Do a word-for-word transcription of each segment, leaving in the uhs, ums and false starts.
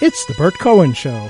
It's The Burt Cohen Show.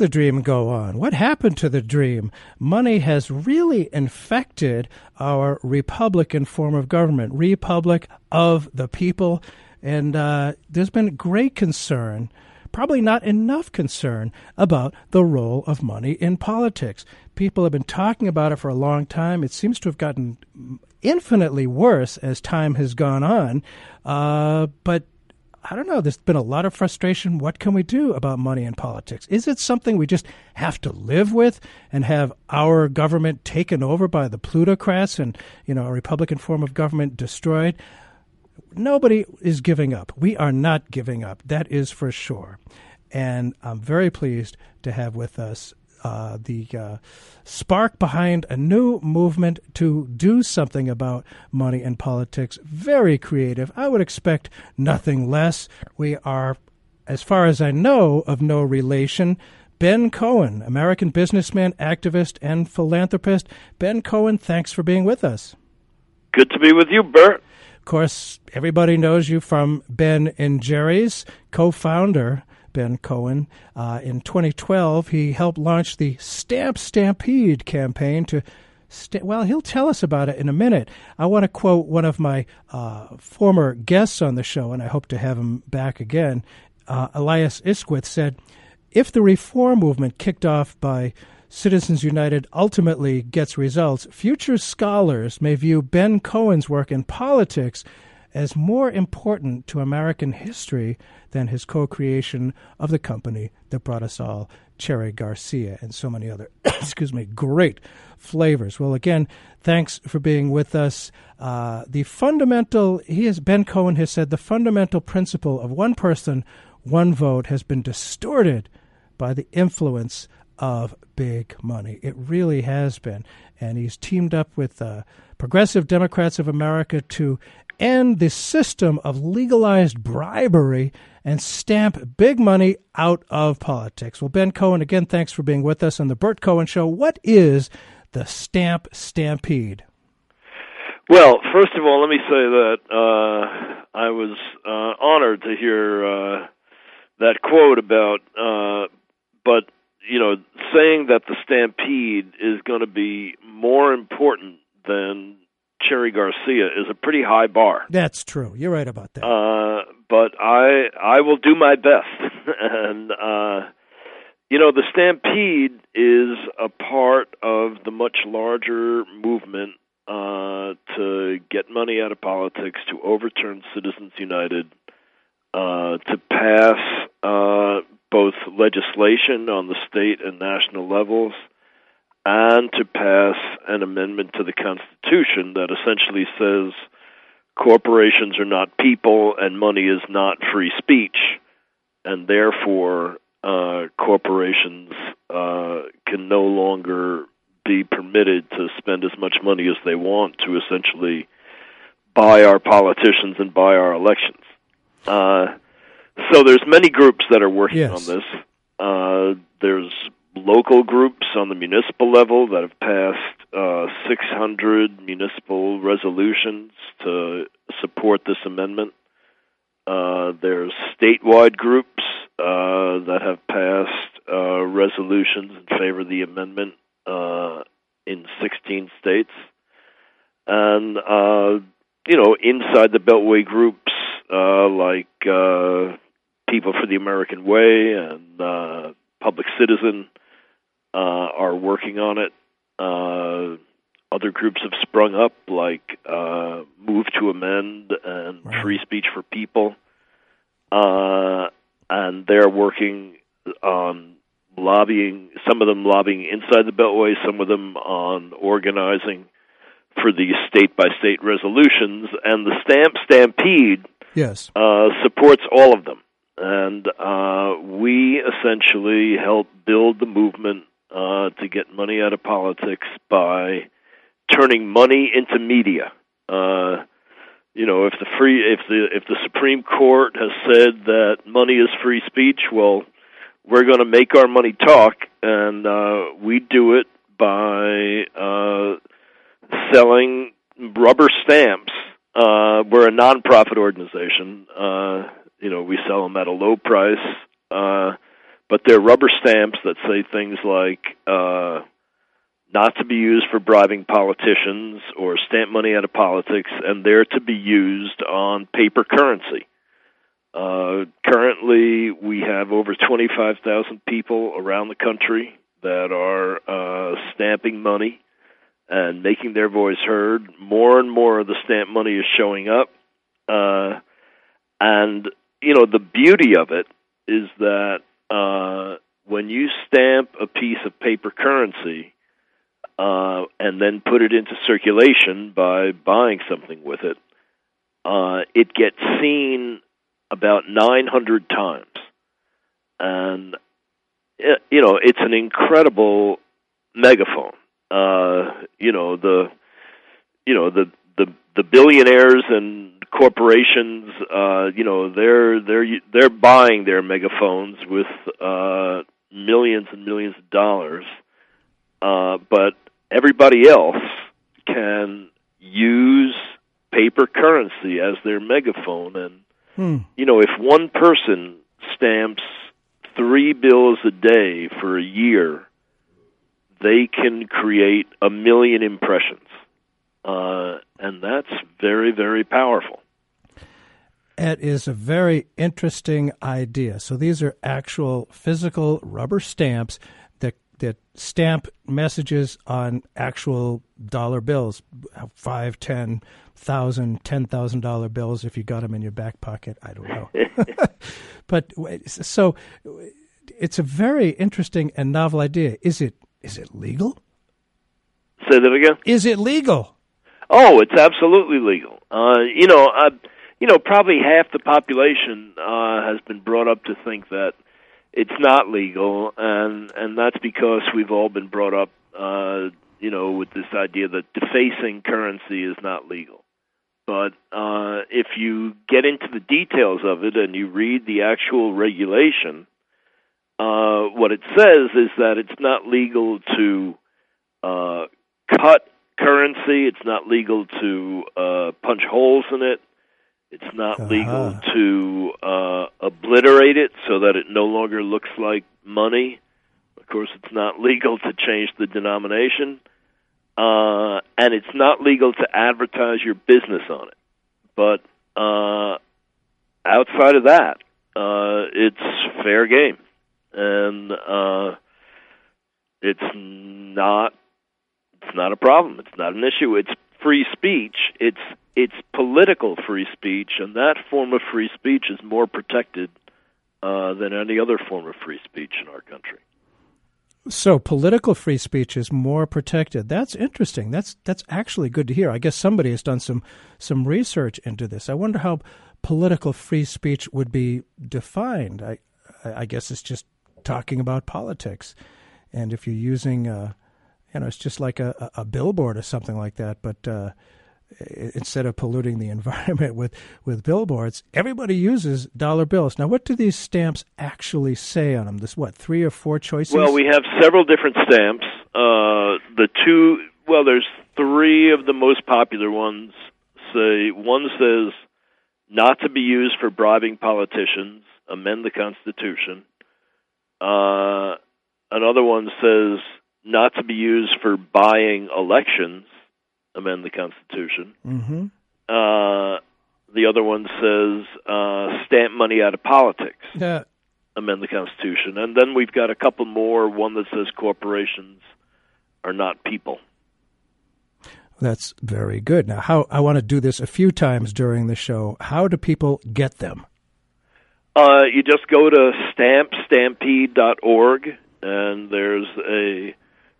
The dream go on? What happened to the dream? Money has really infected our republican form of government, republic of the people, and uh, there's been great concern, probably not enough concern, about the role of money in politics. People have been talking about it for a long time. It seems to have gotten infinitely worse as time has gone on, uh, but I don't know. There's been a lot of frustration. What can we do about money in politics? Is it something we just have to live with and have our government taken over by the plutocrats and, you know, a Republican form of government destroyed? Nobody is giving up. We are not giving up. That is for sure. And I'm very pleased to have with us Uh, the uh, spark behind a new movement to do something about money and politics. Very creative. I would expect nothing less. We are, as far as I know, of no relation. Ben Cohen, American businessman, activist, and philanthropist. Ben Cohen, thanks for being with us. Good to be with you, Bert. Of course, everybody knows you from Ben and Jerry's, co-founder Ben Cohen. Uh, in twenty twelve, he helped launch the Stamp Stampede campaign to, st- well, he'll tell us about it in a minute. I want to quote one of my uh, former guests on the show, and I hope to have him back again. Uh, Elias Isquith said, "If the reform movement kicked off by Citizens United ultimately gets results, future scholars may view Ben Cohen's work in politics as more important to American history than his co-creation of the company that brought us all Cherry Garcia," and so many other, excuse me, great flavors. Well, again, thanks for being with us. Uh, the fundamental, he has, Ben Cohen has said, the fundamental principle of one person, one vote has been distorted by the influence of big money. It really has been. And he's teamed up with uh, Progressive Democrats of America to end the system of legalized bribery and stamp big money out of politics. Well, Ben Cohen, again, thanks for being with us on The Burt Cohen Show. What is the Stamp Stampede? Well, first of all, let me say that uh, I was uh, honored to hear uh, that quote about, uh, but, you know, saying that the Stampede is going to be more important than Cherry Garcia is a pretty high bar. That's true. You're right about that. Uh, but I I will do my best. and, uh, you know, the Stampede is a part of the much larger movement uh, to get money out of politics, to overturn Citizens United, uh, to pass uh, both legislation on the state and national levels, and to pass an amendment to the Constitution that essentially says corporations are not people and money is not free speech, and therefore uh, corporations uh, can no longer be permitted to spend as much money as they want to essentially buy our politicians and buy our elections. Uh, so there's many groups that are working yes. on this. Uh, there's local groups on the municipal level that have passed uh, six hundred municipal resolutions to support this amendment. Uh, there's statewide groups uh, that have passed uh, resolutions in favor of the amendment uh, in sixteen states. And, uh, you know, inside the Beltway groups uh, like uh, People for the American Way and uh, Public Citizen Uh, are working on it. Uh, other groups have sprung up, like uh, Move to Amend and Free Speech for People. Uh, and and they're working on lobbying, some of them lobbying inside the Beltway, some of them on organizing for these state-by-state resolutions. And the Stamp Stampede yes. uh, supports all of them. And uh, we essentially help build the movement uh, to get money out of politics by turning money into media. Uh, you know, if the free, if the if the Supreme Court has said that money is free speech, well, we're going to make our money talk, and uh, we do it by uh, selling rubber stamps. Uh, we're a nonprofit organization. Uh, you know, we sell them at a low price, uh, but they're rubber stamps that say things like, uh, not to be used for bribing politicians or stamp money out of politics, and they're to be used on paper currency. Uh, currently, we have over twenty-five thousand people around the country that are uh, stamping money and making their voice heard. More and more of the stamp money is showing up. Uh, and, you know, the beauty of it is that uh, when you stamp a piece of paper currency, Uh, and then put it into circulation by buying something with it, uh, it gets seen about nine hundred times. And, it, you know, it's an incredible megaphone. Uh, you know, the you know the, the, the billionaires and corporations, uh, you know, they're, they're, they're buying their megaphones with uh, millions and millions of dollars. Uh, but everybody else can use paper currency as their megaphone. And, hmm. you know, if one person stamps three bills a day for a year, they can create a million impressions. Uh, and that's very, very powerful. It is a very interesting idea. So these are actual physical rubber stamps that stamp messages on actual dollar bills, five, ten thousand, ten thousand dollar bills. If you got them in your back pocket, I don't know. But so it's a very interesting and novel idea. Is it? Is it legal? Say that again. Is it legal? Oh, it's absolutely legal. Uh, you know, uh, you know, probably half the population uh, has been brought up to think that it's not legal, and, and that's because we've all been brought up, uh, you know, with this idea that defacing currency is not legal. But uh, if you get into the details of it and you read the actual regulation, uh, what it says is that it's not legal to uh, cut currency, it's not legal to uh, punch holes in it, it's not legal uh-huh. to uh, obliterate it so that it no longer looks like money. Of course, it's not legal to change the denomination. Uh, and it's not legal to advertise your business on it. But uh, outside of that, uh, it's fair game. And uh, it's not it's not a problem. It's not an issue. It's free speech. It's It's political free speech, and that form of free speech is more protected uh, than any other form of free speech in our country. So political free speech is more protected. That's interesting. That's that's actually good to hear. I guess somebody has done some some research into this. I wonder how political free speech would be defined. I, I guess it's just talking about politics. And if you're using, uh, you know, it's just like a, a billboard or something like that, but uh, instead of polluting the environment with, with billboards, everybody uses dollar bills. Now, what do these stamps actually say on them? There's, what, three or four choices? Well, we have several different stamps. Uh, the two, well, there's three of the most popular ones. Say, one says, not to be used for bribing politicians, amend the Constitution. Uh, another one says, not to be used for buying elections, amend the Constitution. Mm-hmm. Uh, the other one says, uh, stamp money out of politics, yeah. amend the Constitution. And then we've got a couple more, one that says corporations are not people. That's very good. Now, how I want to do this a few times during the show. How do people get them? Uh, you just go to stamp stampede dot org, and there's a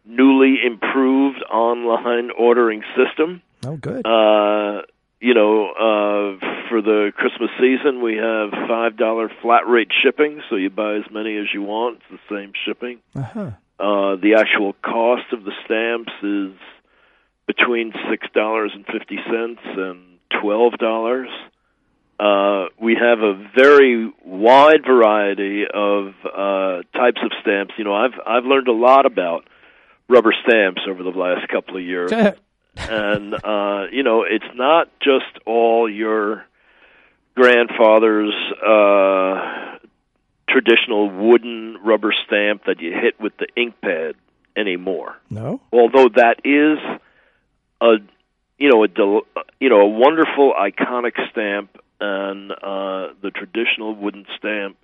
newly improved online ordering system. Oh, good. Uh, you know, uh, for the Christmas season, we have five dollars flat rate shipping, so you buy as many as you want. It's the same shipping. Uh-huh. Uh, the actual cost of the stamps is between six dollars and fifty cents and twelve dollars. Uh, we have a very wide variety of uh, types of stamps. You know, I've I've learned a lot about rubber stamps over the last couple of years. And, uh, you know, it's not just all your grandfather's uh, traditional wooden rubber stamp that you hit with the ink pad anymore. No? Although that is a, you know, a, del- you know, a wonderful, iconic stamp. And uh, the traditional wooden stamp,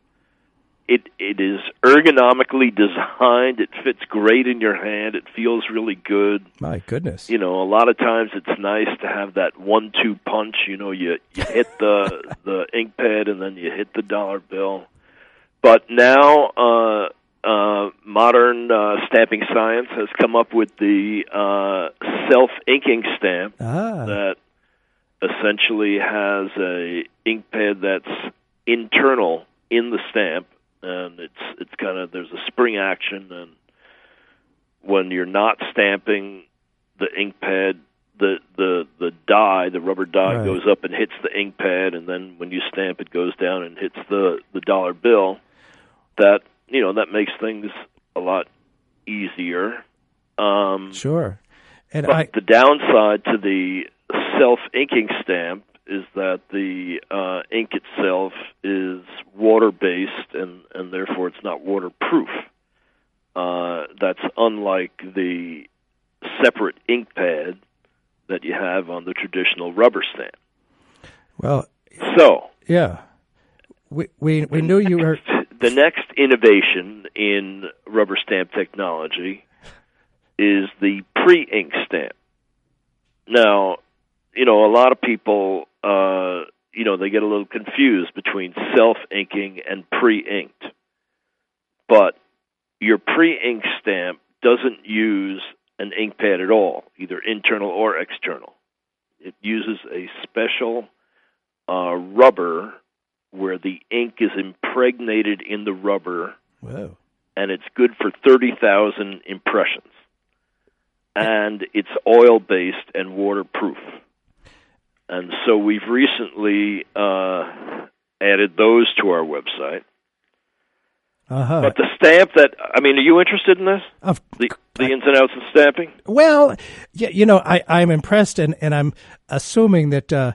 it it is ergonomically designed. It fits great in your hand. It feels really good. My goodness! You know, a lot of times it's nice to have that one-two punch. You know, you, you hit the the ink pad and then you hit the dollar bill. But now, uh, uh, modern uh, stamping science has come up with the uh, self-inking stamp ah. that. Essentially has a ink pad that's internal in the stamp, and it's it's kind of there's a spring action, and when you're not stamping the ink pad, the the the die, the rubber die right. goes up and hits the ink pad, and then when you stamp, it goes down and hits the, the dollar bill. That you know that makes things a lot easier. Um, sure, and but I... the downside to the self-inking stamp is that the uh, ink itself is water-based, and, and therefore it's not waterproof. Uh, that's unlike the separate ink pad that you have on the traditional rubber stamp. Well, so yeah, we we, we knew you were the next innovation in rubber stamp technology is the pre-ink stamp. Now. You know, a lot of people, uh, you know, they get a little confused between self-inking and pre-inked. But your pre-ink stamp doesn't use an ink pad at all, either internal or external. It uses a special uh, rubber where the ink is impregnated in the rubber. Whoa. And it's good for thirty thousand impressions. And it's oil-based and waterproof. And so we've recently uh, added those to our website. Uh-huh. But the stamp that, I mean, are you interested in this? Of, the, the ins and outs of stamping? Well, yeah, you know, I, I'm impressed, and, and I'm assuming that uh,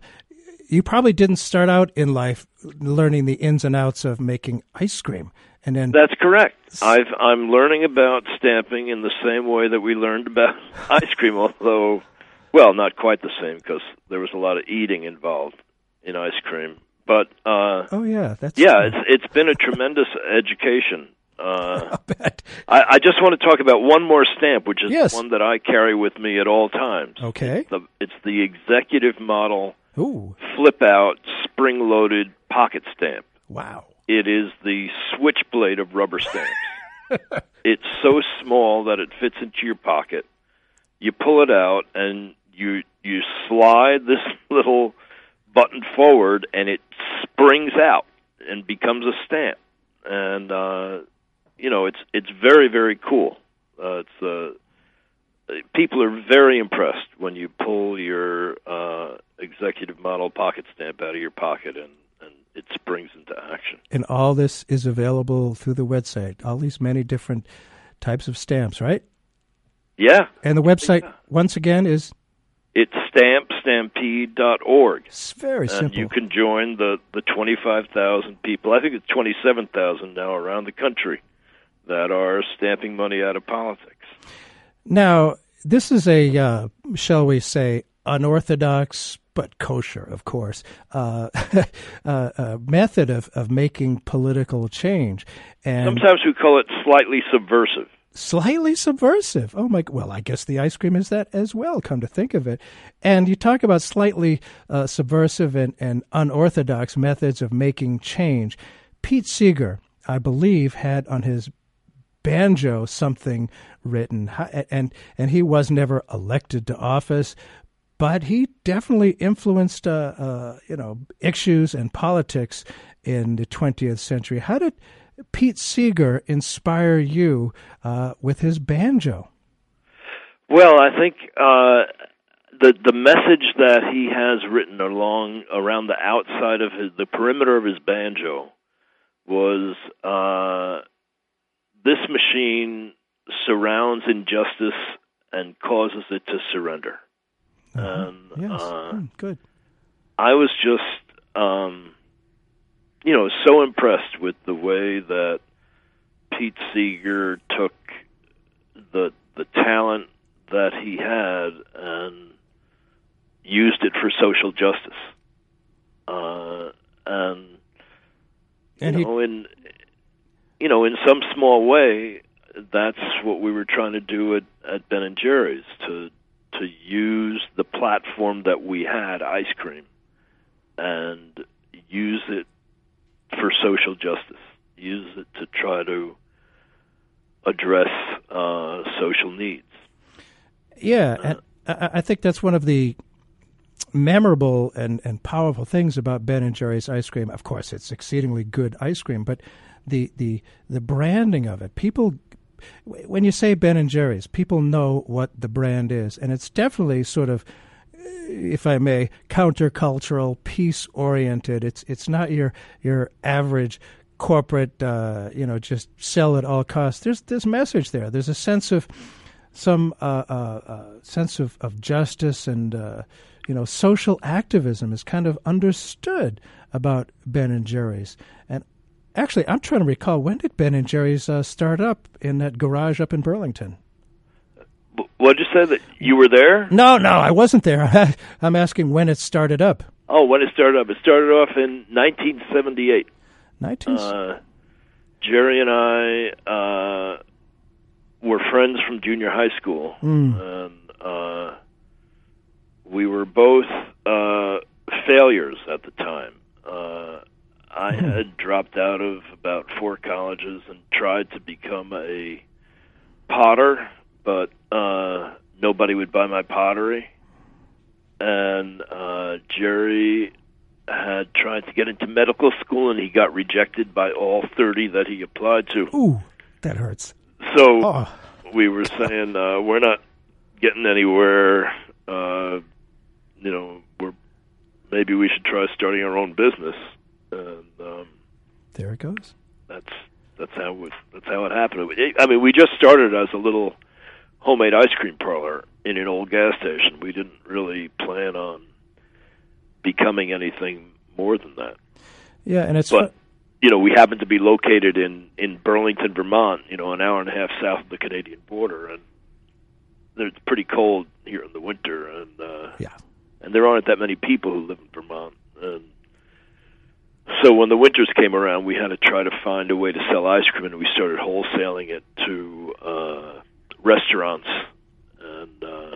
you probably didn't start out in life learning the ins and outs of making ice cream. And then That's correct. I've, I'm learning about stamping in the same way that we learned about ice cream, although... Well, not quite the same because there was a lot of eating involved in ice cream. But uh, oh yeah, that's yeah. It's it's been a tremendous education. Uh, I bet. I, I just want to talk about one more stamp, which is yes. one that I carry with me at all times. Okay, it's the, it's the executive model Ooh. flip out spring loaded pocket stamp. Wow! It is the switchblade of rubber stamps. It's so small that it fits into your pocket. You pull it out and you you slide this little button forward, and it springs out and becomes a stamp. And uh, you know it's it's very very cool. Uh, it's uh, people are very impressed when you pull your uh, executive model pocket stamp out of your pocket and, and it springs into action. And all this is available through the website. All these many different types of stamps, right? Yeah. And the website, yeah. once again, is? It's stamp stampede dot org. It's very and simple. And you can join the, the twenty-five thousand people, I think it's twenty-seven thousand now around the country, that are stamping money out of politics. Now, this is a, uh, shall we say, unorthodox, but kosher, of course, uh, uh, uh, method of, of making political change. And sometimes we call it slightly subversive. Slightly subversive. Oh, my. Well, I guess the ice cream is that as well, come to think of it. And you talk about slightly uh, subversive and, and unorthodox methods of making change. Pete Seeger, I believe, had on his banjo something written, and and he was never elected to office, but he definitely influenced uh, uh, you know issues and politics in the twentieth century. How did Pete Seeger inspire you uh, with his banjo? Well, I think uh, the the message that he has written along around the outside of his, the perimeter of his banjo was uh, this machine surrounds injustice and causes it to surrender. Uh-huh. And, yes, uh, mm, good. I was just, um, you know, so impressed with the way that Pete Seeger took the the talent that he had and used it for social justice. Uh, and, and you, he... know, in, you know, in some small way, that's what we were trying to do at, at Ben and Jerry's, to to use the platform that we had, ice cream, and use it for social justice, use it to try to address uh, social needs. Yeah, and I think that's one of the memorable and, and powerful things about Ben and Jerry's ice cream. Of course, it's exceedingly good ice cream, but the the, the branding of it. People, when you say Ben and Jerry's, people know what the brand is, and it's definitely sort of, if I may, countercultural, peace-oriented. It's it's not your your average corporate, uh, you know, just sell at all costs. There's there's message there. There's a sense of some uh, uh, uh, sense of, of justice and, uh, you know, social activism is kind of understood about Ben and Jerry's. And actually, I'm trying to recall, when did Ben and Jerry's uh, start up in that garage up in Burlington? What did you say? That you were there? No, no, I wasn't there. I'm asking when it started up. Oh, when it started up. It started off in nineteen seventy-eight. nineteen Uh, Jerry and I... Uh, were friends from junior high school, mm. and uh, we were both uh, failures at the time. Uh, I mm. had dropped out of about four colleges and tried to become a potter, but uh, nobody would buy my pottery. And uh, Jerry had tried to get into medical school, and he got rejected by all thirty that he applied to. Ooh, that hurts. So oh. we were saying uh, we're not getting anywhere. Uh, you know, we're maybe we should try starting our own business. And, um, there it goes. That's that's how it, that's how it happened. It, I mean, we just started as a little homemade ice cream parlor in an old gas station. We didn't really plan on becoming anything more than that. Yeah, and it's. But, You know, we happen to be located in, in Burlington, Vermont, you know, an hour and a half south of the Canadian border, and it's pretty cold here in the winter, and uh, yeah. and there aren't that many people who live in Vermont. And so when the winters came around, we had to try to find a way to sell ice cream, and we started wholesaling it to uh, restaurants, and uh,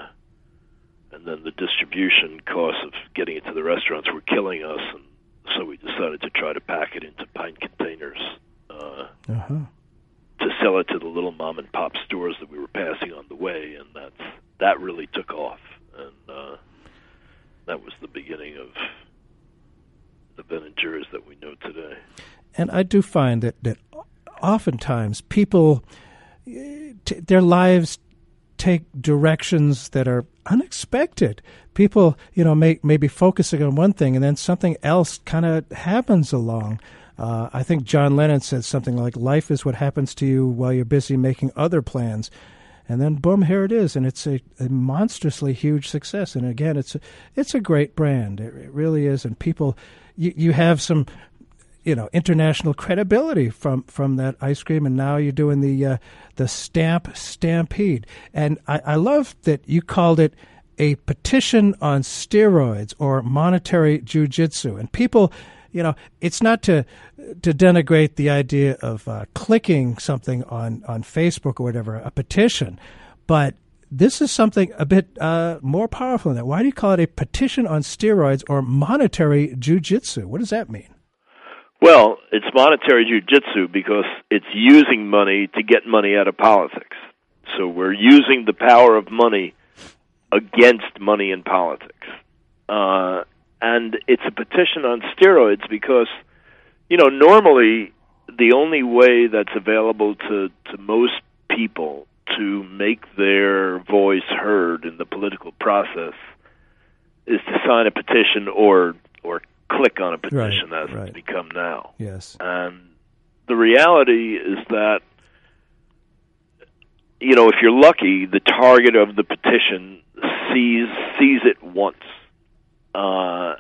and then the distribution costs of getting it to the restaurants were killing us, and so we decided to try to pack it into pint containers uh, uh-huh. to sell it to the little mom and pop stores that we were passing on the way, and that's that really took off, and uh, that was the beginning of the Ben and Jerry's that we know today. And I do find that that oftentimes people t- their lives take directions that are unexpected. People, you know, may, may be focusing on one thing, and then something else kind of happens along. Uh, I think John Lennon said something like, life is what happens to you while you're busy making other plans. And then, boom, here it is, and it's a, a monstrously huge success. And again, it's a, it's a great brand. It, it really is. And people, you, you have some, you know, international credibility from, from that ice cream, and now you're doing the uh, the Stamp Stampede. And I, I love that you called it a petition on steroids or monetary jujitsu. And people, you know, it's not to to denigrate the idea of uh, clicking something on, on Facebook or whatever, a petition, but this is something a bit uh, more powerful than that. Why do you call it a petition on steroids or monetary jujitsu? What does that mean? Well, it's monetary jujitsu because it's using money to get money out of politics. So we're using the power of money against money in politics. Uh, and it's a petition on steroids because, you know, normally the only way that's available to, to most people to make their voice heard in the political process is to sign a petition or or click on a petition, right, as right. it's become now. Yes. And the reality is that, you know, if you're lucky, the target of the petition sees sees it once, uh,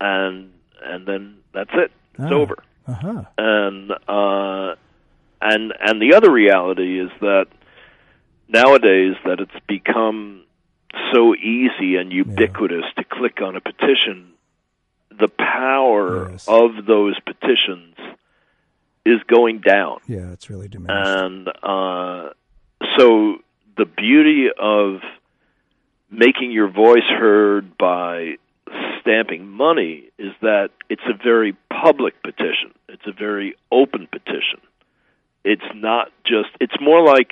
and and then that's it. It's ah, over. Uh-huh. And uh, and and the other reality is that nowadays that it's become so easy and ubiquitous yeah. to click on a petition, the power yes. of those petitions is going down. Yeah, it's really diminished. And uh, so the beauty of making your voice heard by stamping money is that it's a very public petition. It's a very open petition. It's not just, it's more like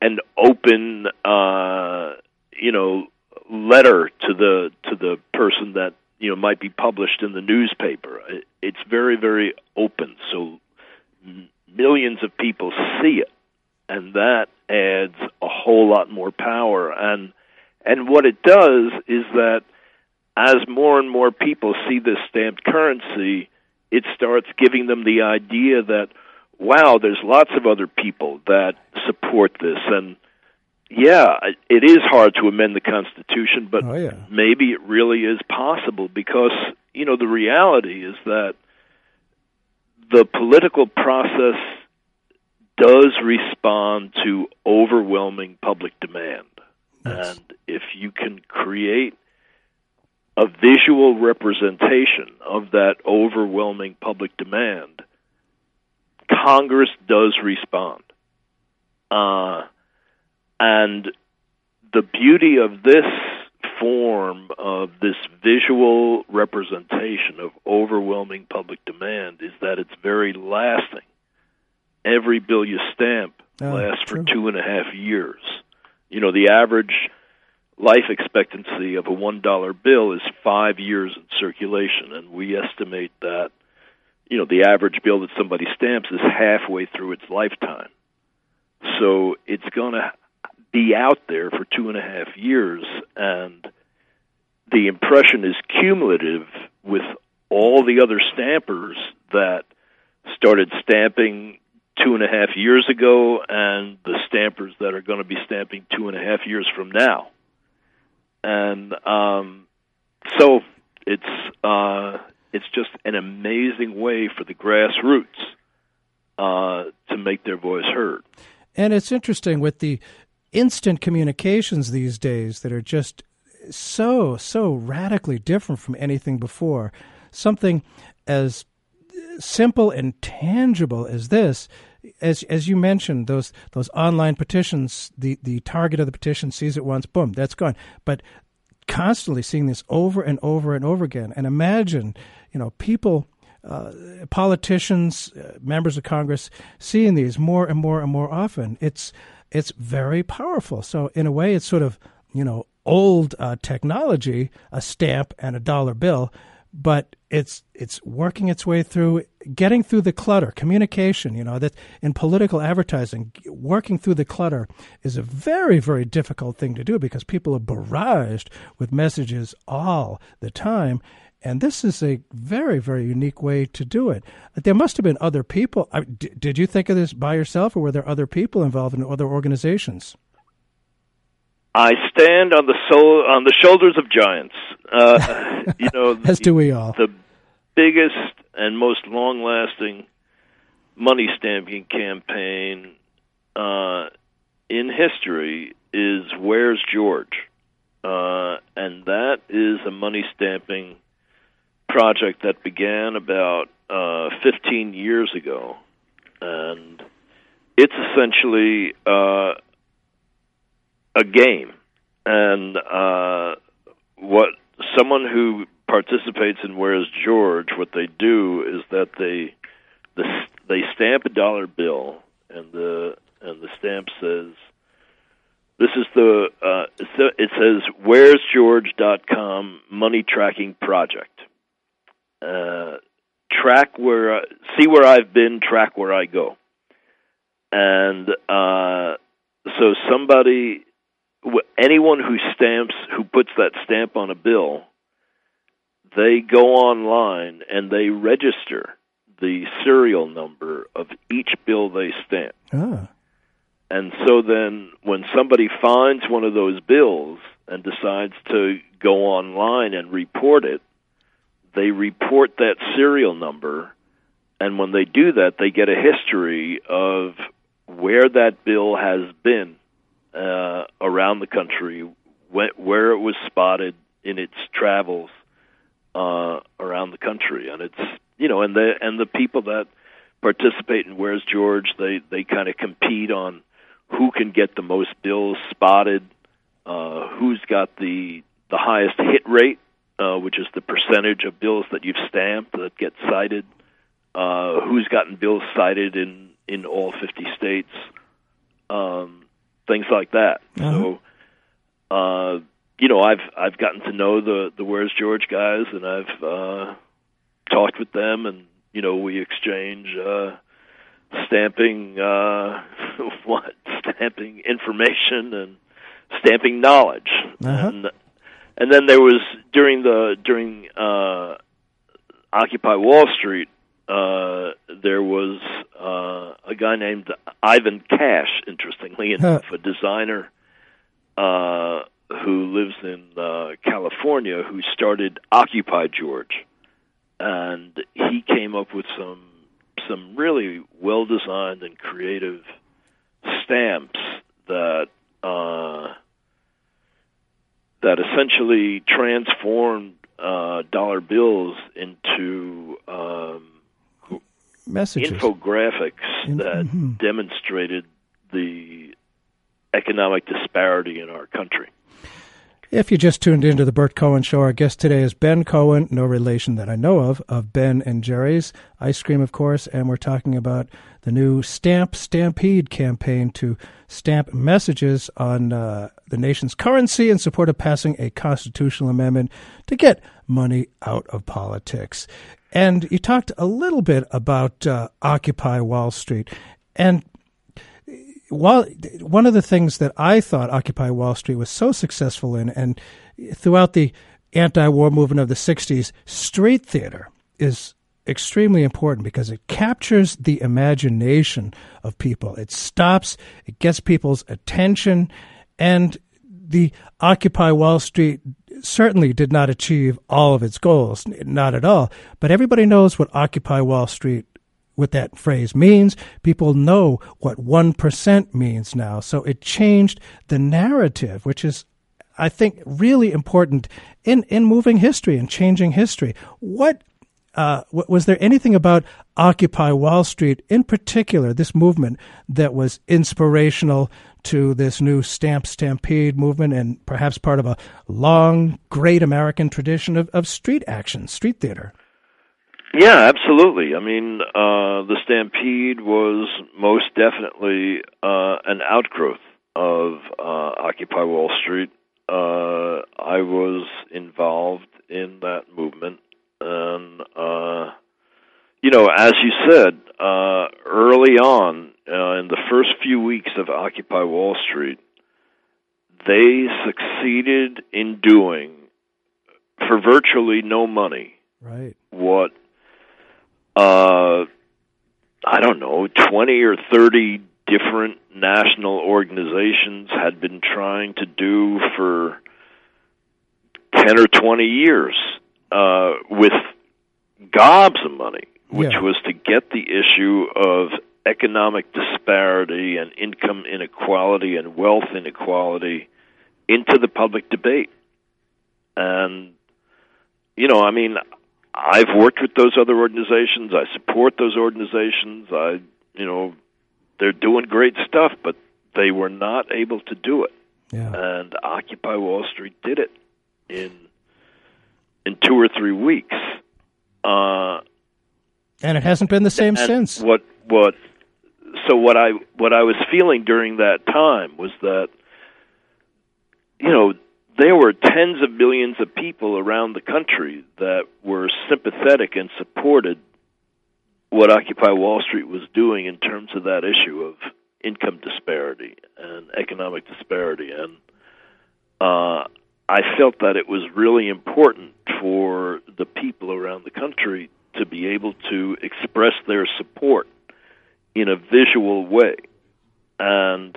an open, uh, you know, letter to the to the person that, you know, might be published in the newspaper. It, it's very, very open, so m- millions of people see it, and that adds a whole lot more power. And and what it does is that as more and more people see this stamped currency, it starts giving them the idea that, wow, there's lots of other people that support this. And, yeah, it is hard to amend the Constitution, but oh, yeah. maybe it really is possible because, you know, the reality is that the political process does respond to overwhelming public demand. Yes. And if you can create a visual representation of that overwhelming public demand, Congress does respond. Uh, and the beauty of this form of this visual representation of overwhelming public demand is that it's very lasting. Every bill you stamp oh, lasts true. for two and a half years. You know, the average life expectancy of a one dollar bill is five years in circulation, and we estimate that, you know, the average bill that somebody stamps is halfway through its lifetime. So it's going to be out there for two and a half years, and the impression is cumulative with all the other stampers that started stamping two and a half years ago and the stampers that are going to be stamping two and a half years from now. And um, so it's... Uh, It's just an amazing way for the grassroots uh, to make their voice heard. And it's interesting with the instant communications these days that are just so, so radically different from anything before. Something as simple and tangible as this, as as you mentioned, those those online petitions, the, the target of the petition sees it once, boom, that's gone. But constantly seeing this over and over and over again. And imagine, you know, people, uh, politicians, uh, members of Congress seeing these more and more and more often. It's it's very powerful. So in a way, it's sort of, you know, old uh, technology, a stamp and a dollar bill, but it's it's working its way through, getting through the clutter, communication, you know, that in political advertising, working through the clutter is a very, very difficult thing to do because people are barraged with messages all the time. And this is a very, very unique way to do it. There must have been other people. I, d- did you think of this by yourself, or were there other people involved in other organizations? I stand on the soul, on the shoulders of giants. Uh, you know, as do we all. The biggest and most long-lasting money stamping campaign uh, in history is "Where's George," uh, and that is a money stamping project that began about uh, fifteen years ago, and it's essentially Uh, a game. And uh, what someone who participates in Where's George, what they do is that they the, they stamp a dollar bill, and the and the stamp says, "This is the uh, it says where's george dot com money tracking project. Uh, track where I, see where I've been, track where I go." And uh, so somebody, anyone who stamps, who puts that stamp on a bill, they go online and they register the serial number of each bill they stamp. Oh. And so then when somebody finds one of those bills and decides to go online and report it, they report that serial number, and when they do that, they get a history of where that bill has been uh, around the country, wh- where it was spotted in its travels uh, around the country. And it's, you know, and the and the people that participate in Where's George, they they kind of compete on who can get the most bills spotted, uh, who's got the the highest hit rate, uh, which is the percentage of bills that you've stamped that get cited. Uh, who's gotten bills cited in, in all fifty states, um, things like that. Uh-huh. So, uh, you know, I've I've gotten to know the, the Where's George guys, and I've uh, talked with them, and, you know, we exchange uh, stamping uh, what stamping information and stamping knowledge. Uh-huh. And and then there was during the during uh, Occupy Wall Street. Uh, there was uh, a guy named Ivan Cash, interestingly enough, huh. a designer uh, who lives in uh, California, who started Occupy George, and he came up with some some really well designed and creative stamps that uh, that essentially transformed uh, dollar bills into um, messages. Infographics In- that mm-hmm. demonstrated the economic disparity in our country. If you just tuned into the Burt Cohen Show, our guest today is Ben Cohen, no relation that I know of, of Ben and Jerry's Ice Cream, of course, and we're talking about the new Stamp Stampede campaign to stamp messages on uh, the nation's currency in support of passing a constitutional amendment to get money out of politics. And you talked a little bit about uh, Occupy Wall Street. And while one of the things that I thought Occupy Wall Street was so successful in, and throughout the anti-war movement of the sixties, street theater is extremely important because it captures the imagination of people. It stops, it gets people's attention, and the Occupy Wall Street certainly did not achieve all of its goals, not at all. But everybody knows what Occupy Wall Street, what that phrase means. People know what one percent means now. So it changed the narrative, which is, I think, really important in, in moving history and changing history. What uh, was there anything about Occupy Wall Street in particular, this movement, that was inspirational to this new Stamp Stampede movement and perhaps part of a long, great American tradition of, of street action, street theater? Yeah, absolutely. I mean, uh, the Stampede was most definitely uh, an outgrowth of uh, Occupy Wall Street. Uh, I was involved in that movement. And, uh, you know, as you said, uh, early on, Uh, in the first few weeks of Occupy Wall Street, they succeeded in doing, for virtually no money, right, what, uh, I don't know, twenty or thirty different national organizations had been trying to do for ten or twenty years uh, with gobs of money, which yeah. was to get the issue of economic disparity and income inequality and wealth inequality into the public debate. And, you know, I mean, I've worked with those other organizations. I support those organizations. I, you know, they're doing great stuff, but they were not able to do it. Yeah. And Occupy Wall Street did it in in two or three weeks. Uh, and it hasn't been the same since. What what? So what I what I was feeling during that time was that, you know, there were tens of millions of people around the country that were sympathetic and supported what Occupy Wall Street was doing in terms of that issue of income disparity and economic disparity. And uh, I felt that it was really important for the people around the country to be able to express their support in a visual way. And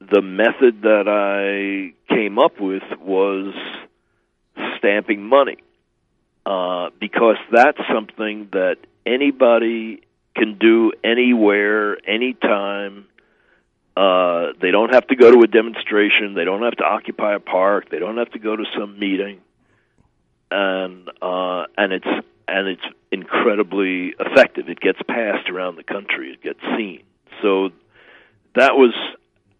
the method that I came up with was stamping money, uh, because that's something that anybody can do anywhere, anytime. Uh, they don't have to go to a demonstration. They don't have to occupy a park. They don't have to go to some meeting, and uh, and it's and it's incredibly effective. It gets passed around the country. It gets seen. So that was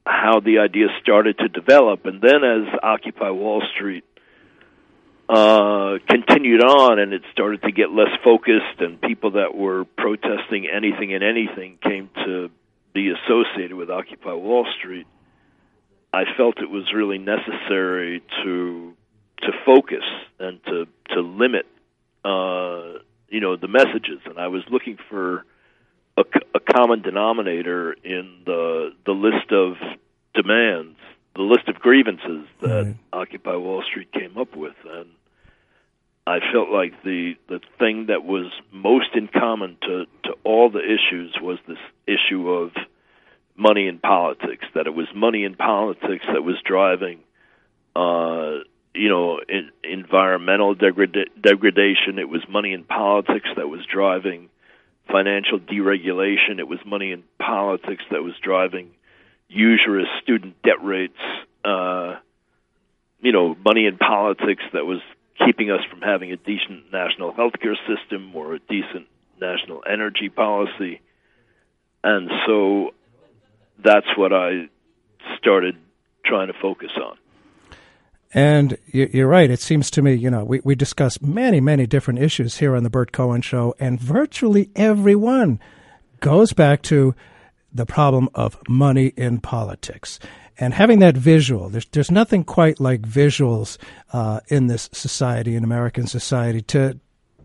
how the idea started to develop. And then as Occupy Wall Street uh, continued on and it started to get less focused and people that were protesting anything and anything came to be associated with Occupy Wall Street, I felt it was really necessary to to focus and to, to limit, uh, you know, the messages. And I was looking for A, a common denominator in the the list of demands, the list of grievances that right. Occupy Wall Street came up with, and I felt like the the thing that was most in common to, to all the issues was this issue of money in politics. That it was money in politics that was driving, uh, you know, in, environmental degrad- degradation. It was money in politics that was driving financial deregulation. It was money in politics that was driving usurious student debt rates. Uh, you know, money in politics that was keeping us from having a decent national healthcare system or a decent national energy policy. And so that's what I started trying to focus on. And you're right. It seems to me, you know, we, we discuss many, many different issues here on the Burt Cohen Show, and virtually everyone goes back to the problem of money in politics. And having that visual, there's there's nothing quite like visuals uh, in this society, in American society, to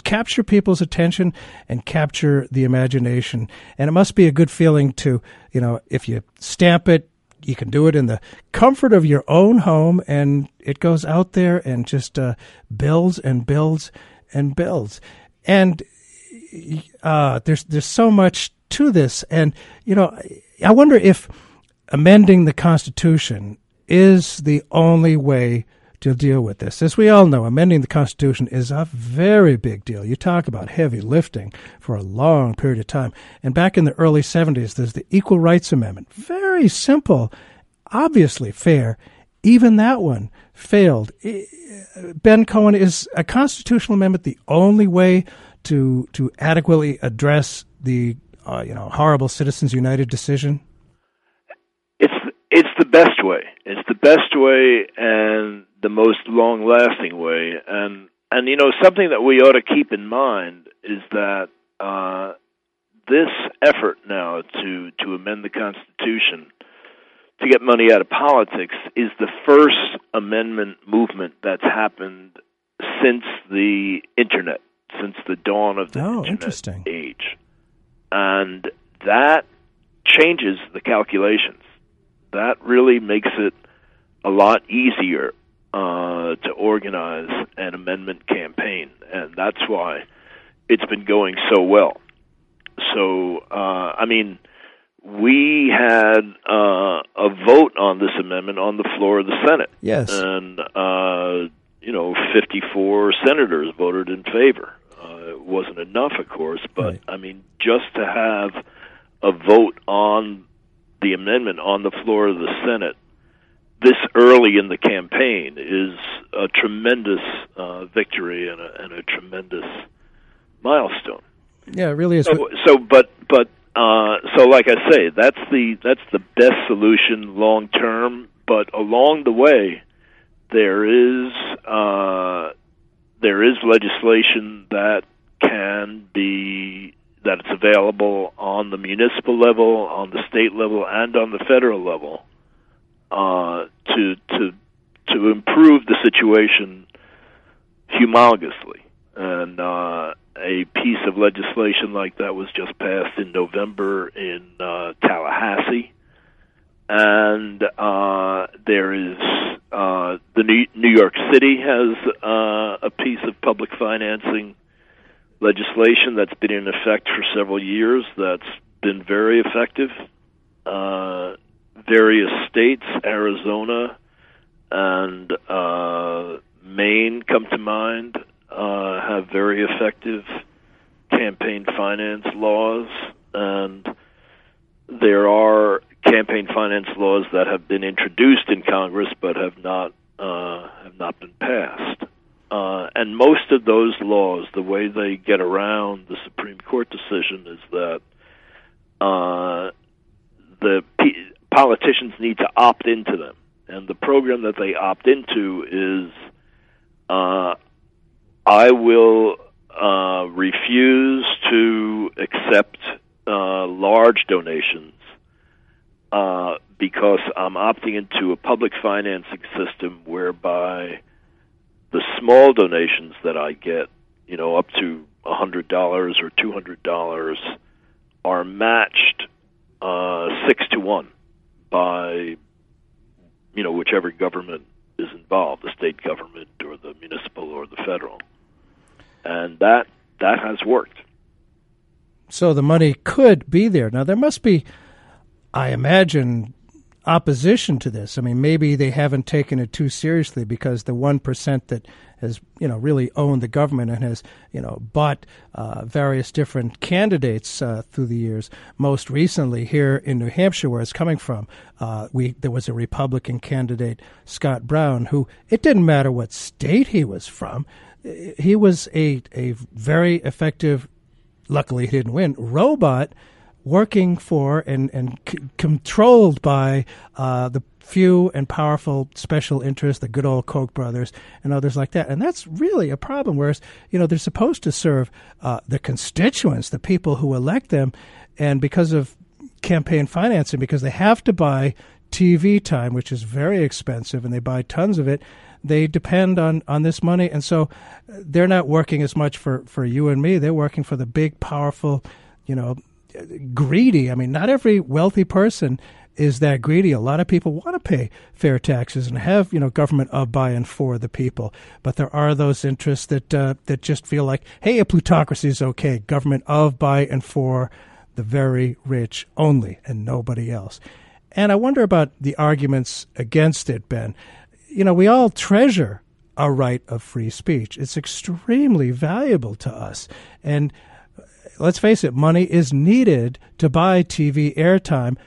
capture people's attention and capture the imagination. And it must be a good feeling to, you know, if you stamp it, you can do it in the comfort of your own home, and it goes out there and just uh, builds and builds and builds. And uh, there's there's so much to this. And, you know, I wonder if amending the Constitution is the only way to deal with this. As we all know, amending the Constitution is a very big deal. You talk about heavy lifting for a long period of time. And back in the early seventies, there's the Equal Rights Amendment. Very simple, obviously fair. Even that one failed. Ben Cohen, is a constitutional amendment the only way to to adequately address the uh, you know horrible Citizens United decision? It's it's the best way. It's the best way, and the most long-lasting way. And, and you know, something that we ought to keep in mind is that uh, this effort now to, to amend the Constitution to get money out of politics is the first amendment movement that's happened since the Internet, since the dawn of the oh, Internet age. And that changes the calculations. That really makes it a lot easier Uh, to organize an amendment campaign, and that's why it's been going so well. So, uh, I mean, we had uh, a vote on this amendment on the floor of the Senate. Yes. And, uh, you know, fifty-four senators voted in favor. Uh, it wasn't enough, of course, but, right. I mean, just to have a vote on the amendment on the floor of the Senate this early in the campaign is a tremendous uh, victory and a, and a tremendous milestone. Yeah, it really is. So, so but but uh, so, like I say, that's the that's the best solution long term. But along the way, there is uh, there is legislation that can be, that it's available on the municipal level, on the state level, and on the federal level uh, to to to improve the situation humongously. And uh, a piece of legislation like that was just passed in November in uh, Tallahassee. And uh, there is uh, the New, New York City has uh, a piece of public financing legislation that's been in effect for several years. That's been very effective. Uh, various states, Arizona and uh, Maine, come to mind, uh, have very effective campaign finance laws, and there are campaign finance laws that have been introduced in Congress but have not uh, have not been passed. Uh, and most of those laws, the way they get around the Supreme Court decision is that uh, the p- politicians need to opt into them. And the program that they opt into is, uh, I will uh, refuse to accept uh, large donations Uh, because I'm opting into a public financing system whereby the small donations that I get, you know, up to one hundred dollars or two hundred dollars, are matched uh, six to one by, you know, whichever government is involved, the state government or the municipal or the federal. And that that has worked. So the money could be there. Now, there must be, I imagine, opposition to this. I mean, maybe they haven't taken it too seriously because the one percent that has, you know, really owned the government and has, you know, bought uh, various different candidates uh, through the years. Most recently here in New Hampshire, where it's coming from, uh, we there was a Republican candidate, Scott Brown, who it didn't matter what state he was from. He was a, a very effective, luckily he didn't win, robot working for and, and c- controlled by uh, the few and powerful special interests, the good old Koch brothers and others like that. And that's really a problem, whereas, you know, they're supposed to serve uh, the constituents, the people who elect them. And because of campaign financing, because they have to buy T V time, which is very expensive, and they buy tons of it, they depend on, on this money. And so they're not working as much for, for you and me. They're working for the big, powerful, you know, greedy. I mean, not every wealthy person is that greedy. A lot of people want to pay fair taxes and have, you know, government of, by, and for the people. But there are those interests that uh, that just feel like, hey, a plutocracy is okay. Government of, by, and for the very rich only and nobody else. And I wonder about the arguments against it, Ben. You know, we all treasure our right of free speech. It's extremely valuable to us. And let's face it, money is needed to buy T V airtime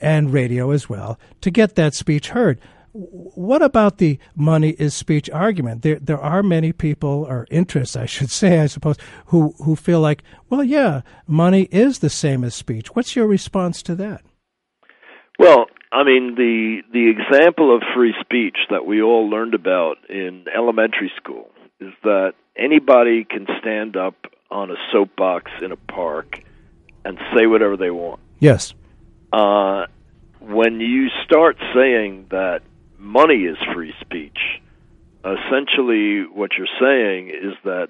and radio as well to get that speech heard. What about the money is speech argument? There there are many people, or interests, I should say, I suppose, who, who feel like, well, yeah, money is the same as speech. What's your response to that? Well, I mean, the the example of free speech that we all learned about in elementary school is that anybody can stand up on a soapbox in a park and say whatever they want. Yes. Uh, when you start saying that money is free speech, essentially what you're saying is that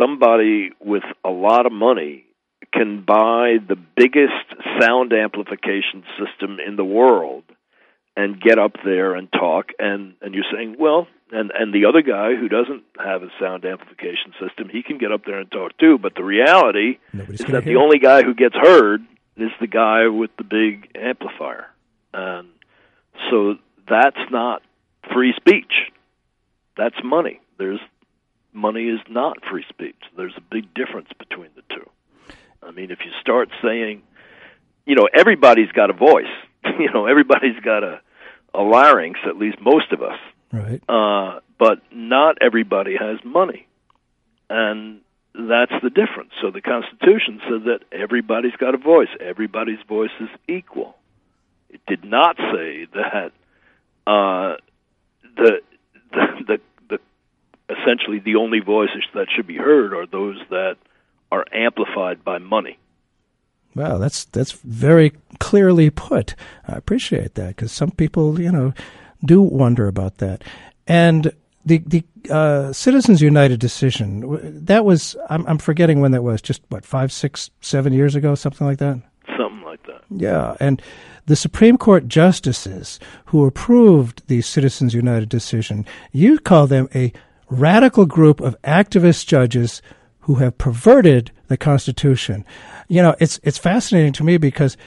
somebody with a lot of money can buy the biggest sound amplification system in the world and get up there and talk, and, and you're saying, well, and, and the other guy who doesn't have a sound amplification system, he can get up there and talk too, but the reality Nobody's is that the only guy who gets heard is the guy with the big amplifier. And so that's not free speech. That's money. There's money is not free speech. There's a big difference between the two. I mean, if you start saying, you know, everybody's got a voice. You know, everybody's got a, a larynx, at least most of us. Right. Uh, but not everybody has money. And that's the difference. So the Constitution said that everybody's got a voice. Everybody's voice is equal. It did not say that uh, the, the the the essentially the only voices that should be heard are those that are amplified by money. Wow, that's that's very clearly put. I appreciate that, because some people, you know, do wonder about that. And the the uh, Citizens United decision, that was, I'm, I'm forgetting when that was, just what, five, six, seven years ago, something like that? Something like that. Yeah, and the Supreme Court justices who approved the Citizens United decision, you call them a radical group of activist judges who have perverted the Constitution. You know, it's it's fascinating to me, because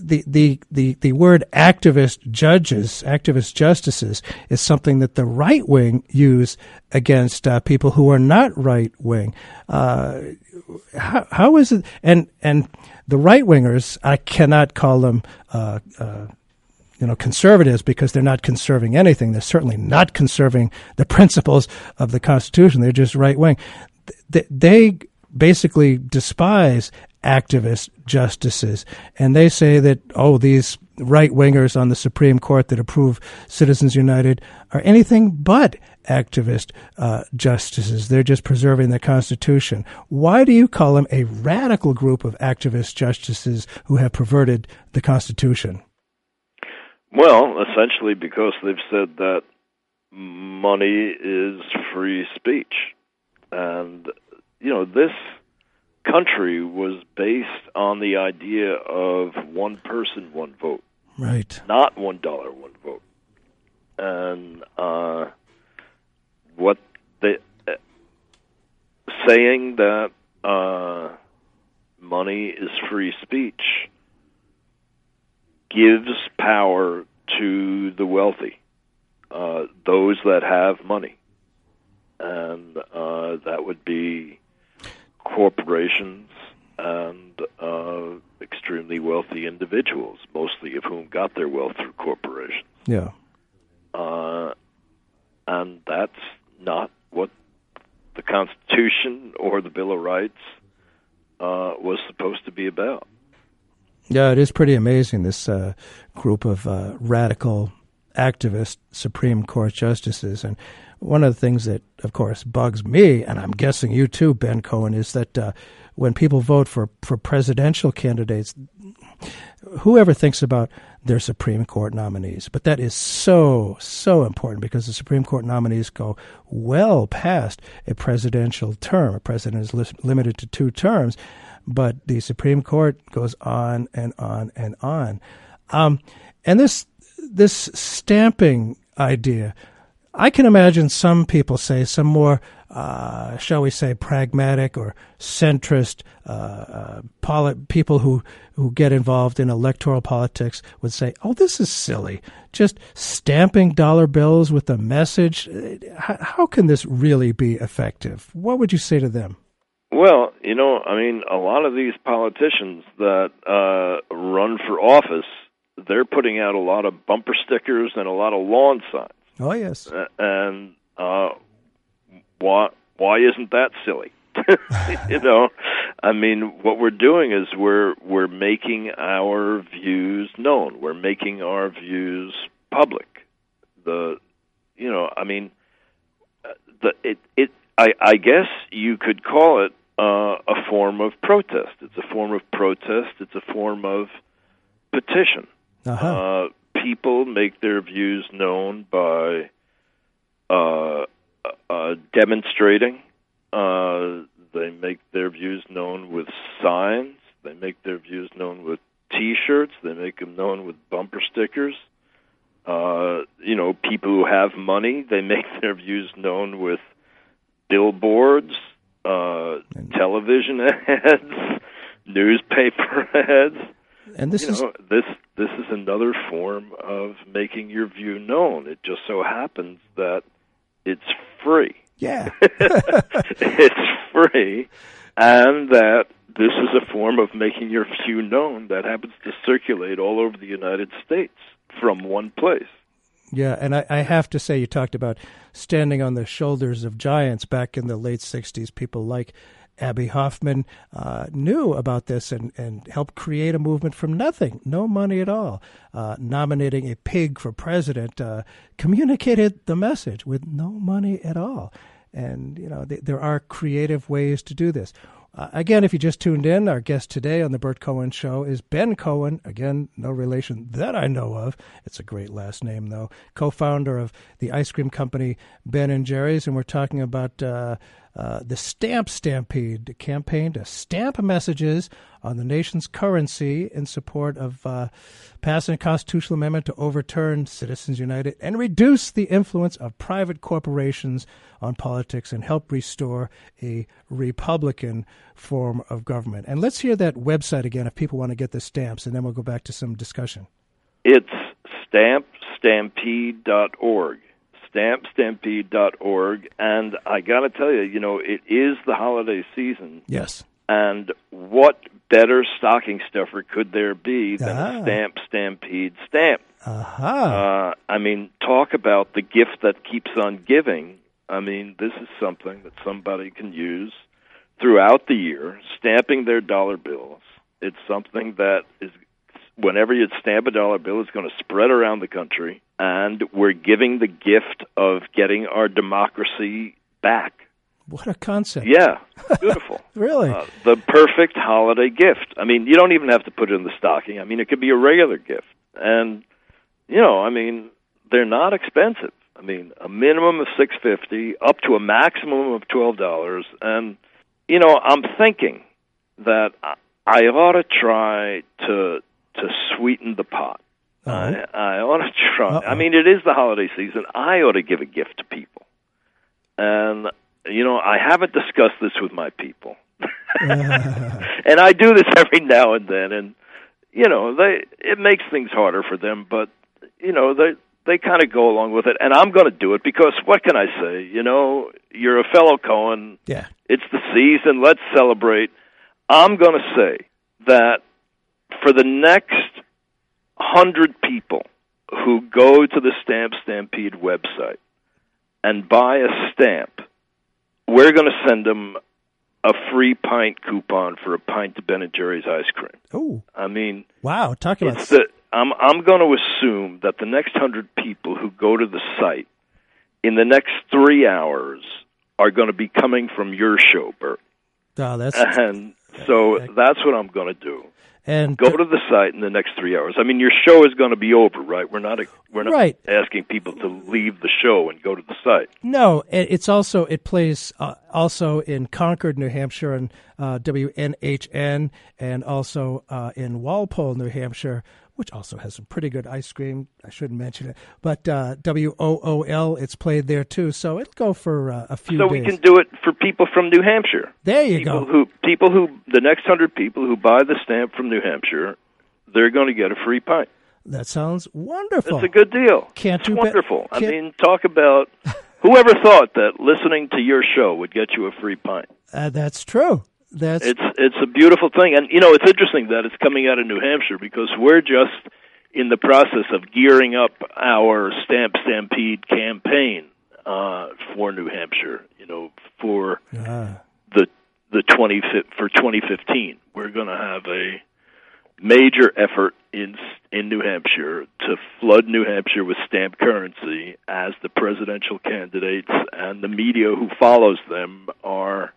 the the, the, the word activist judges, activist justices, is something that the right wing use against uh, people who are not right wing. Uh, how, how is it? And and the right wingers, I cannot call them Uh, uh, you know, conservatives, because they're not conserving anything. They're certainly not conserving the principles of the Constitution. They're just right wing. They basically despise activist justices, and they say that, oh, these right-wingers on the Supreme Court that approve Citizens United are anything but activist uh, justices. They're just preserving the Constitution. Why do you call them a radical group of activist justices who have perverted the Constitution? Well, essentially because they've said that money is free speech. And, you know, this country was based on the idea of one person, one vote. Right. Not one dollar, one vote. And uh, what they uh, saying that uh, money is free speech gives power to the wealthy, uh, those that have money. And uh, that would be corporations and uh, extremely wealthy individuals, mostly of whom got their wealth through corporations. Yeah. Uh, and that's not what the Constitution or the Bill of Rights uh, was supposed to be about. Yeah, it is pretty amazing, this uh, group of uh, radical activist Supreme Court justices. And one of the things that, of course, bugs me, and I'm guessing you too, Ben Cohen, is that uh, when people vote for, for presidential candidates, whoever thinks about their Supreme Court nominees. But that is so, so important, because the Supreme Court nominees go well past a presidential term. A president is li- limited to two terms, but the Supreme Court goes on and on and on. Um, and this this stamping idea, I can imagine some people say, some more, uh, shall we say, pragmatic or centrist uh, uh, polit- people who, who get involved in electoral politics would say, oh, this is silly, just stamping dollar bills with a message. How, how can this really be effective? What would you say to them? Well, you know, I mean, a lot of these politicians that uh, run for office, they're putting out a lot of bumper stickers and a lot of lawn signs. Oh, yes. Uh, and uh, why, why isn't that silly? You know, I mean, what we're doing is we're we're making our views known. We're making our views public. The, you know, I mean, the it it. I, I guess you could call it uh, a form of protest. It's a form of protest. It's a form of petition. Uh-huh. Uh, people make their views known by uh, uh, demonstrating. Uh, they make their views known with signs. They make their views known with T-shirts. They make them known with bumper stickers. Uh, you know, people who have money, they make their views known with billboards, uh, television ads, newspaper ads. And this you is know, this this is another form of making your view known. It just so happens that it's free. Yeah. It's free, and that this is a form of making your view known that happens to circulate all over the United States from one place. Yeah, and I, I have to say, you talked about standing on the shoulders of giants back in the late sixties. People like Abby Hoffman uh, knew about this and, and helped create a movement from nothing, no money at all. Uh, nominating a pig for president uh, communicated the message with no money at all. And, you know, th- there are creative ways to do this. Uh, again, if you just tuned in, our guest today on the Burt Cohen Show is Ben Cohen. Again, no relation that I know of. It's a great last name, though. Co-founder of the ice cream company Ben and Jerry's. And we're talking about uh, uh, the Stamp Stampede, a campaign to stamp messages on the nation's currency in support of uh, passing a constitutional amendment to overturn Citizens United and reduce the influence of private corporations on politics and help restore a Republican form of government. And let's hear that website again if people want to get the stamps, and then we'll go back to some discussion. It's stamp stampede dot org, stamp stampede dot org. And I got to tell you, you know, it is the holiday season. Yes. And what better stocking stuffer could there be than ah. a Stamp Stampede stamp? Uh-huh. Uh, I mean, talk about the gift that keeps on giving. I mean, this is something that somebody can use throughout the year, stamping their dollar bills. It's something that is, whenever you stamp a dollar bill, it's going to spread around the country, and we're giving the gift of getting our democracy back. What a concept. Yeah, beautiful. Really? Uh, the perfect holiday gift. I mean, you don't even have to put it in the stocking. I mean, it could be a regular gift. And, you know, I mean, they're not expensive. I mean, a minimum of six dollars and fifty cents up to a maximum of twelve dollars. And, you know, I'm thinking that I ought to try to to sweeten the pot. Uh-huh. I, I ought to try. Uh-oh. I mean, it is the holiday season. I ought to give a gift to people. And, you know, I haven't discussed this with my people. And I do this every now and then. And, you know, they it makes things harder for them. But, you know, they they kind of go along with it. And I'm going to do it because what can I say? You know, you're a fellow Cohen. Yeah. It's the season. Let's celebrate. I'm going to say that for the next hundred people who go to the Stamp Stampede website and buy a stamp, we're going to send them a free pint coupon for a pint of Ben and Jerry's ice cream. Oh, I mean, wow! Talk about it's the, I'm I'm going to assume that the next hundred people who go to the site in the next three hours are going to be coming from your show, Bert. Oh, that's and so that's what I'm going to do. And go to the site in the next three hours. I mean, your show is going to be over, right? We're not we're not right. asking people to leave the show and go to the site. No, it's also it plays uh, also in Concord, New Hampshire, and uh, W N H N, and also uh, in Walpole, New Hampshire, which also has some pretty good ice cream. I shouldn't mention it, but uh, W O O L, it's played there too. So it'll go for uh, a few. So days. We can do it for people from New Hampshire. There you people go. Who, people who the next hundred people who buy the stamp from New Hampshire, they're going to get a free pint. That sounds wonderful. It's a good deal. Can't it's do wonderful. Ba- can't... I mean, talk about whoever thought that listening to your show would get you a free pint. Uh, that's true. That's... It's it's a beautiful thing. And, you know, it's interesting that it's coming out of New Hampshire because we're just in the process of gearing up our Stamp Stampede campaign uh, for New Hampshire, you know, for ah. the the twenty for twenty fifteen. We're going to have a major effort in in New Hampshire to flood New Hampshire with stamp currency as the presidential candidates and the media who follows them are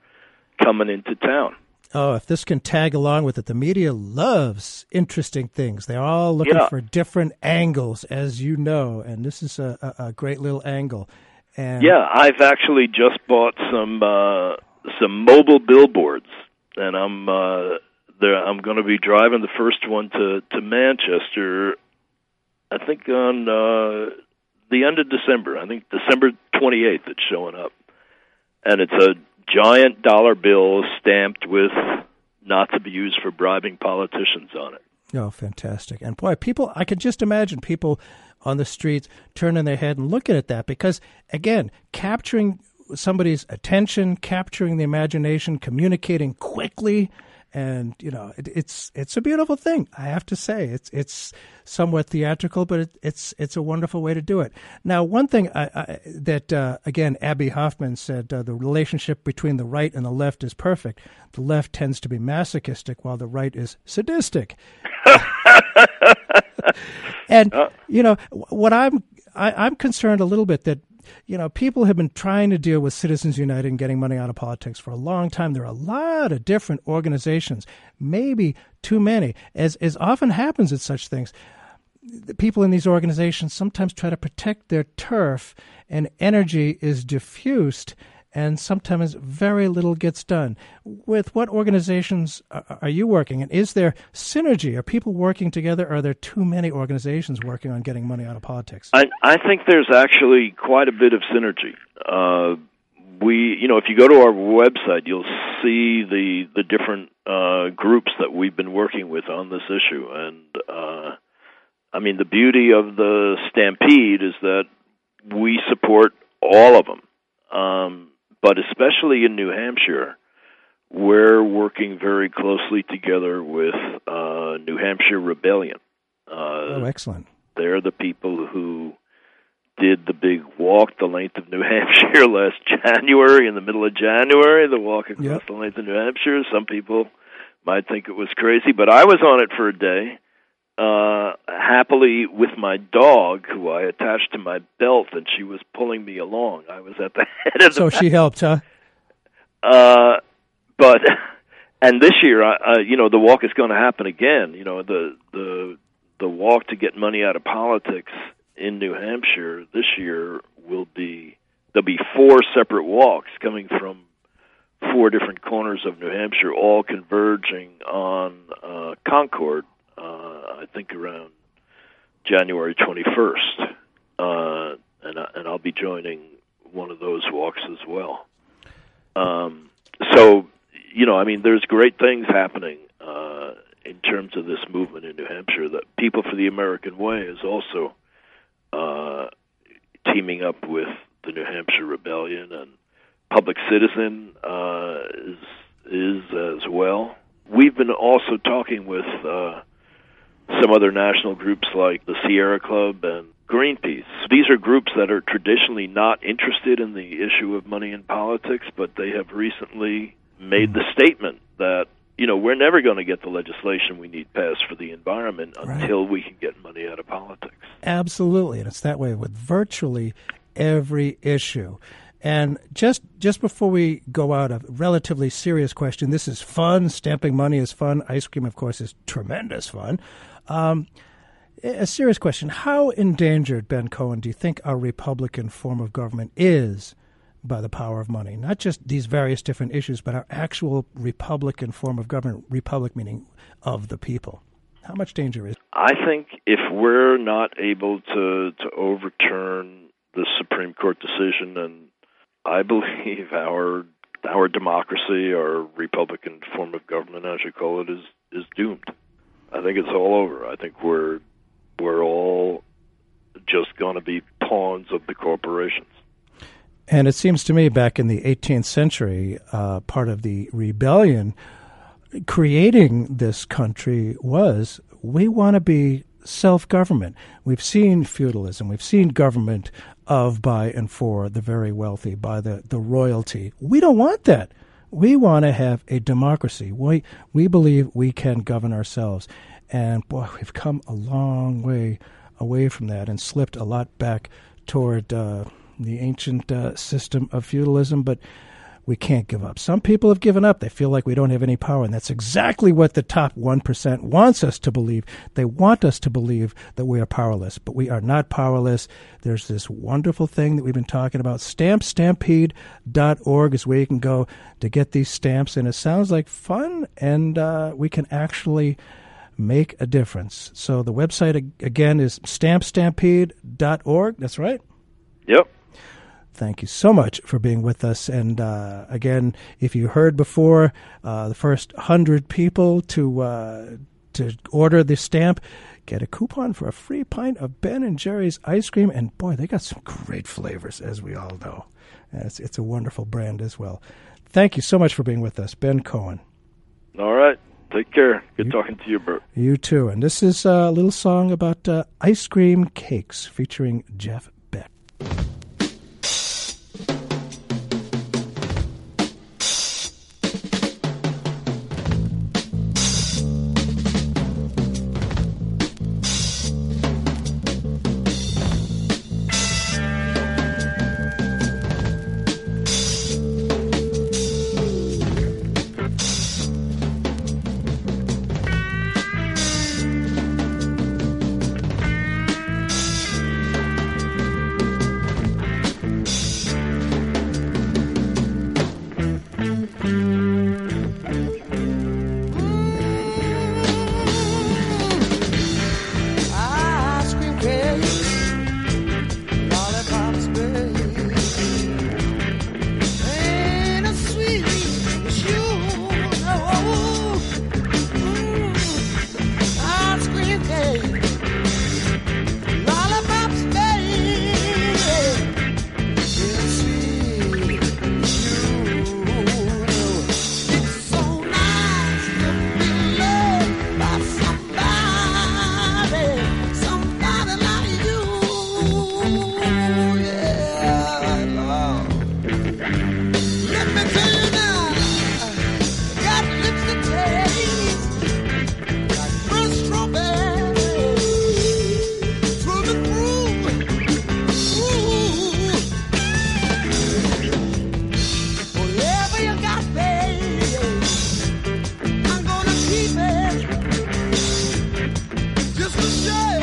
coming into town. Oh, if this can tag along with it. The media loves interesting things. They're all looking yeah. for different angles, as you know, and this is a, a great little angle. And yeah, I've actually just bought some uh, some mobile billboards, and I'm uh, there. I'm going to be driving the first one to, to Manchester, I think on uh, the end of December. I think December twenty-eighth it's showing up, and it's a giant dollar bills stamped with "not to be used for bribing politicians" on it. Oh, fantastic. And boy, people, I can just imagine people on the streets turning their head and looking at that because, again, capturing somebody's attention, capturing the imagination, communicating quickly, and, you know, it, it's it's a beautiful thing, I have to say. It's it's somewhat theatrical, but it, it's it's a wonderful way to do it. Now, one thing I, I, that, uh, again, Abby Hoffman said, uh, the relationship between the right and the left is perfect. The left tends to be masochistic while the right is sadistic. And, you know, what I'm I, I'm concerned a little bit that you know, people have been trying to deal with Citizens United and getting money out of politics for a long time. There are a lot of different organizations, maybe too many. As, as often happens at such things, the people in these organizations sometimes try to protect their turf, and energy is diffused, and sometimes very little gets done. With what organizations are you working in? Is there synergy? Are people working together? Or are there too many organizations working on getting money out of politics? I, I think there's actually quite a bit of synergy. Uh, we, you know, if you go to our website, you'll see the the different uh, groups that we've been working with on this issue. And uh, I mean, the beauty of the Stampede is that we support all of them. Um, But especially in New Hampshire, we're working very closely together with uh, New Hampshire Rebellion. Uh, oh, excellent. They're the people who did the big walk the length of New Hampshire last January, in the middle of January, the walk across yep. the length of New Hampshire. Some people might think it was crazy, but I was on it for a day, uh, happily with my dog, who I attached to my belt, and she was pulling me along. I was at the head of the So pack. She helped, huh? Uh, but, and this year, I, uh, you know, the walk is going to happen again. You know, the, the, the walk to get money out of politics in New Hampshire this year will be, there'll be four separate walks coming from four different corners of New Hampshire, all converging on uh, Concord. Uh, I think around January twenty-first, uh, and, I, and I'll be joining one of those walks as well. Um, so, you know, I mean, there's great things happening uh, in terms of this movement in New Hampshire. That People for the American Way is also uh, teaming up with the New Hampshire Rebellion, and Public Citizen uh, is, is as well. We've been also talking with... Uh, Some other national groups like the Sierra Club and Greenpeace. These are groups that are traditionally not interested in the issue of money in politics, but they have recently made the statement that, you know, we're never going to get the legislation we need passed for the environment right. until we can get money out of politics. Absolutely, and it's that way with virtually every issue. And just just before we go out, a relatively serious question. This is fun. Stamping money is fun. Ice cream, of course, is tremendous fun. Um, a serious question. How endangered, Ben Cohen, do you think our Republican form of government is by the power of money? Not just these various different issues, but our actual Republican form of government, republic meaning of the people. How much danger is it? I think if we're not able to, to overturn the Supreme Court decision, and I believe our our democracy, our Republican form of government, as you call it, is, is doomed. I think it's all over. I think we're we're all just going to be pawns of the corporations. And it seems to me back in the eighteenth century, uh, part of the rebellion creating this country was we want to be self-government. We've seen feudalism. We've seen government of, by, and for the very wealthy, by the, the royalty. We don't want that. We want to have a democracy. We we believe we can govern ourselves. And, boy, we've come a long way away from that and slipped a lot back toward uh, the ancient uh, system of feudalism. But we can't give up. Some people have given up. They feel like we don't have any power. And that's exactly what the top one percent wants us to believe. They want us to believe that we are powerless. But we are not powerless. There's this wonderful thing that we've been talking about. stamp stampede dot org is where you can go to get these stamps. And it sounds like fun. And uh, we can actually make a difference. So the website, again, is stamp stampede dot org. That's right? Yep. Thank you so much for being with us. And uh, again, if you heard before, uh, the first one hundred people to uh, to order the stamp get a coupon for a free pint of Ben and Jerry's ice cream. And boy, they got some great flavors, as we all know. It's, it's a wonderful brand as well. Thank you so much for being with us, Ben Cohen. All right. Take care. Good you, talking to you, Bert. You too. And this is a little song about uh, ice cream cakes featuring Jeff Beck. the shade.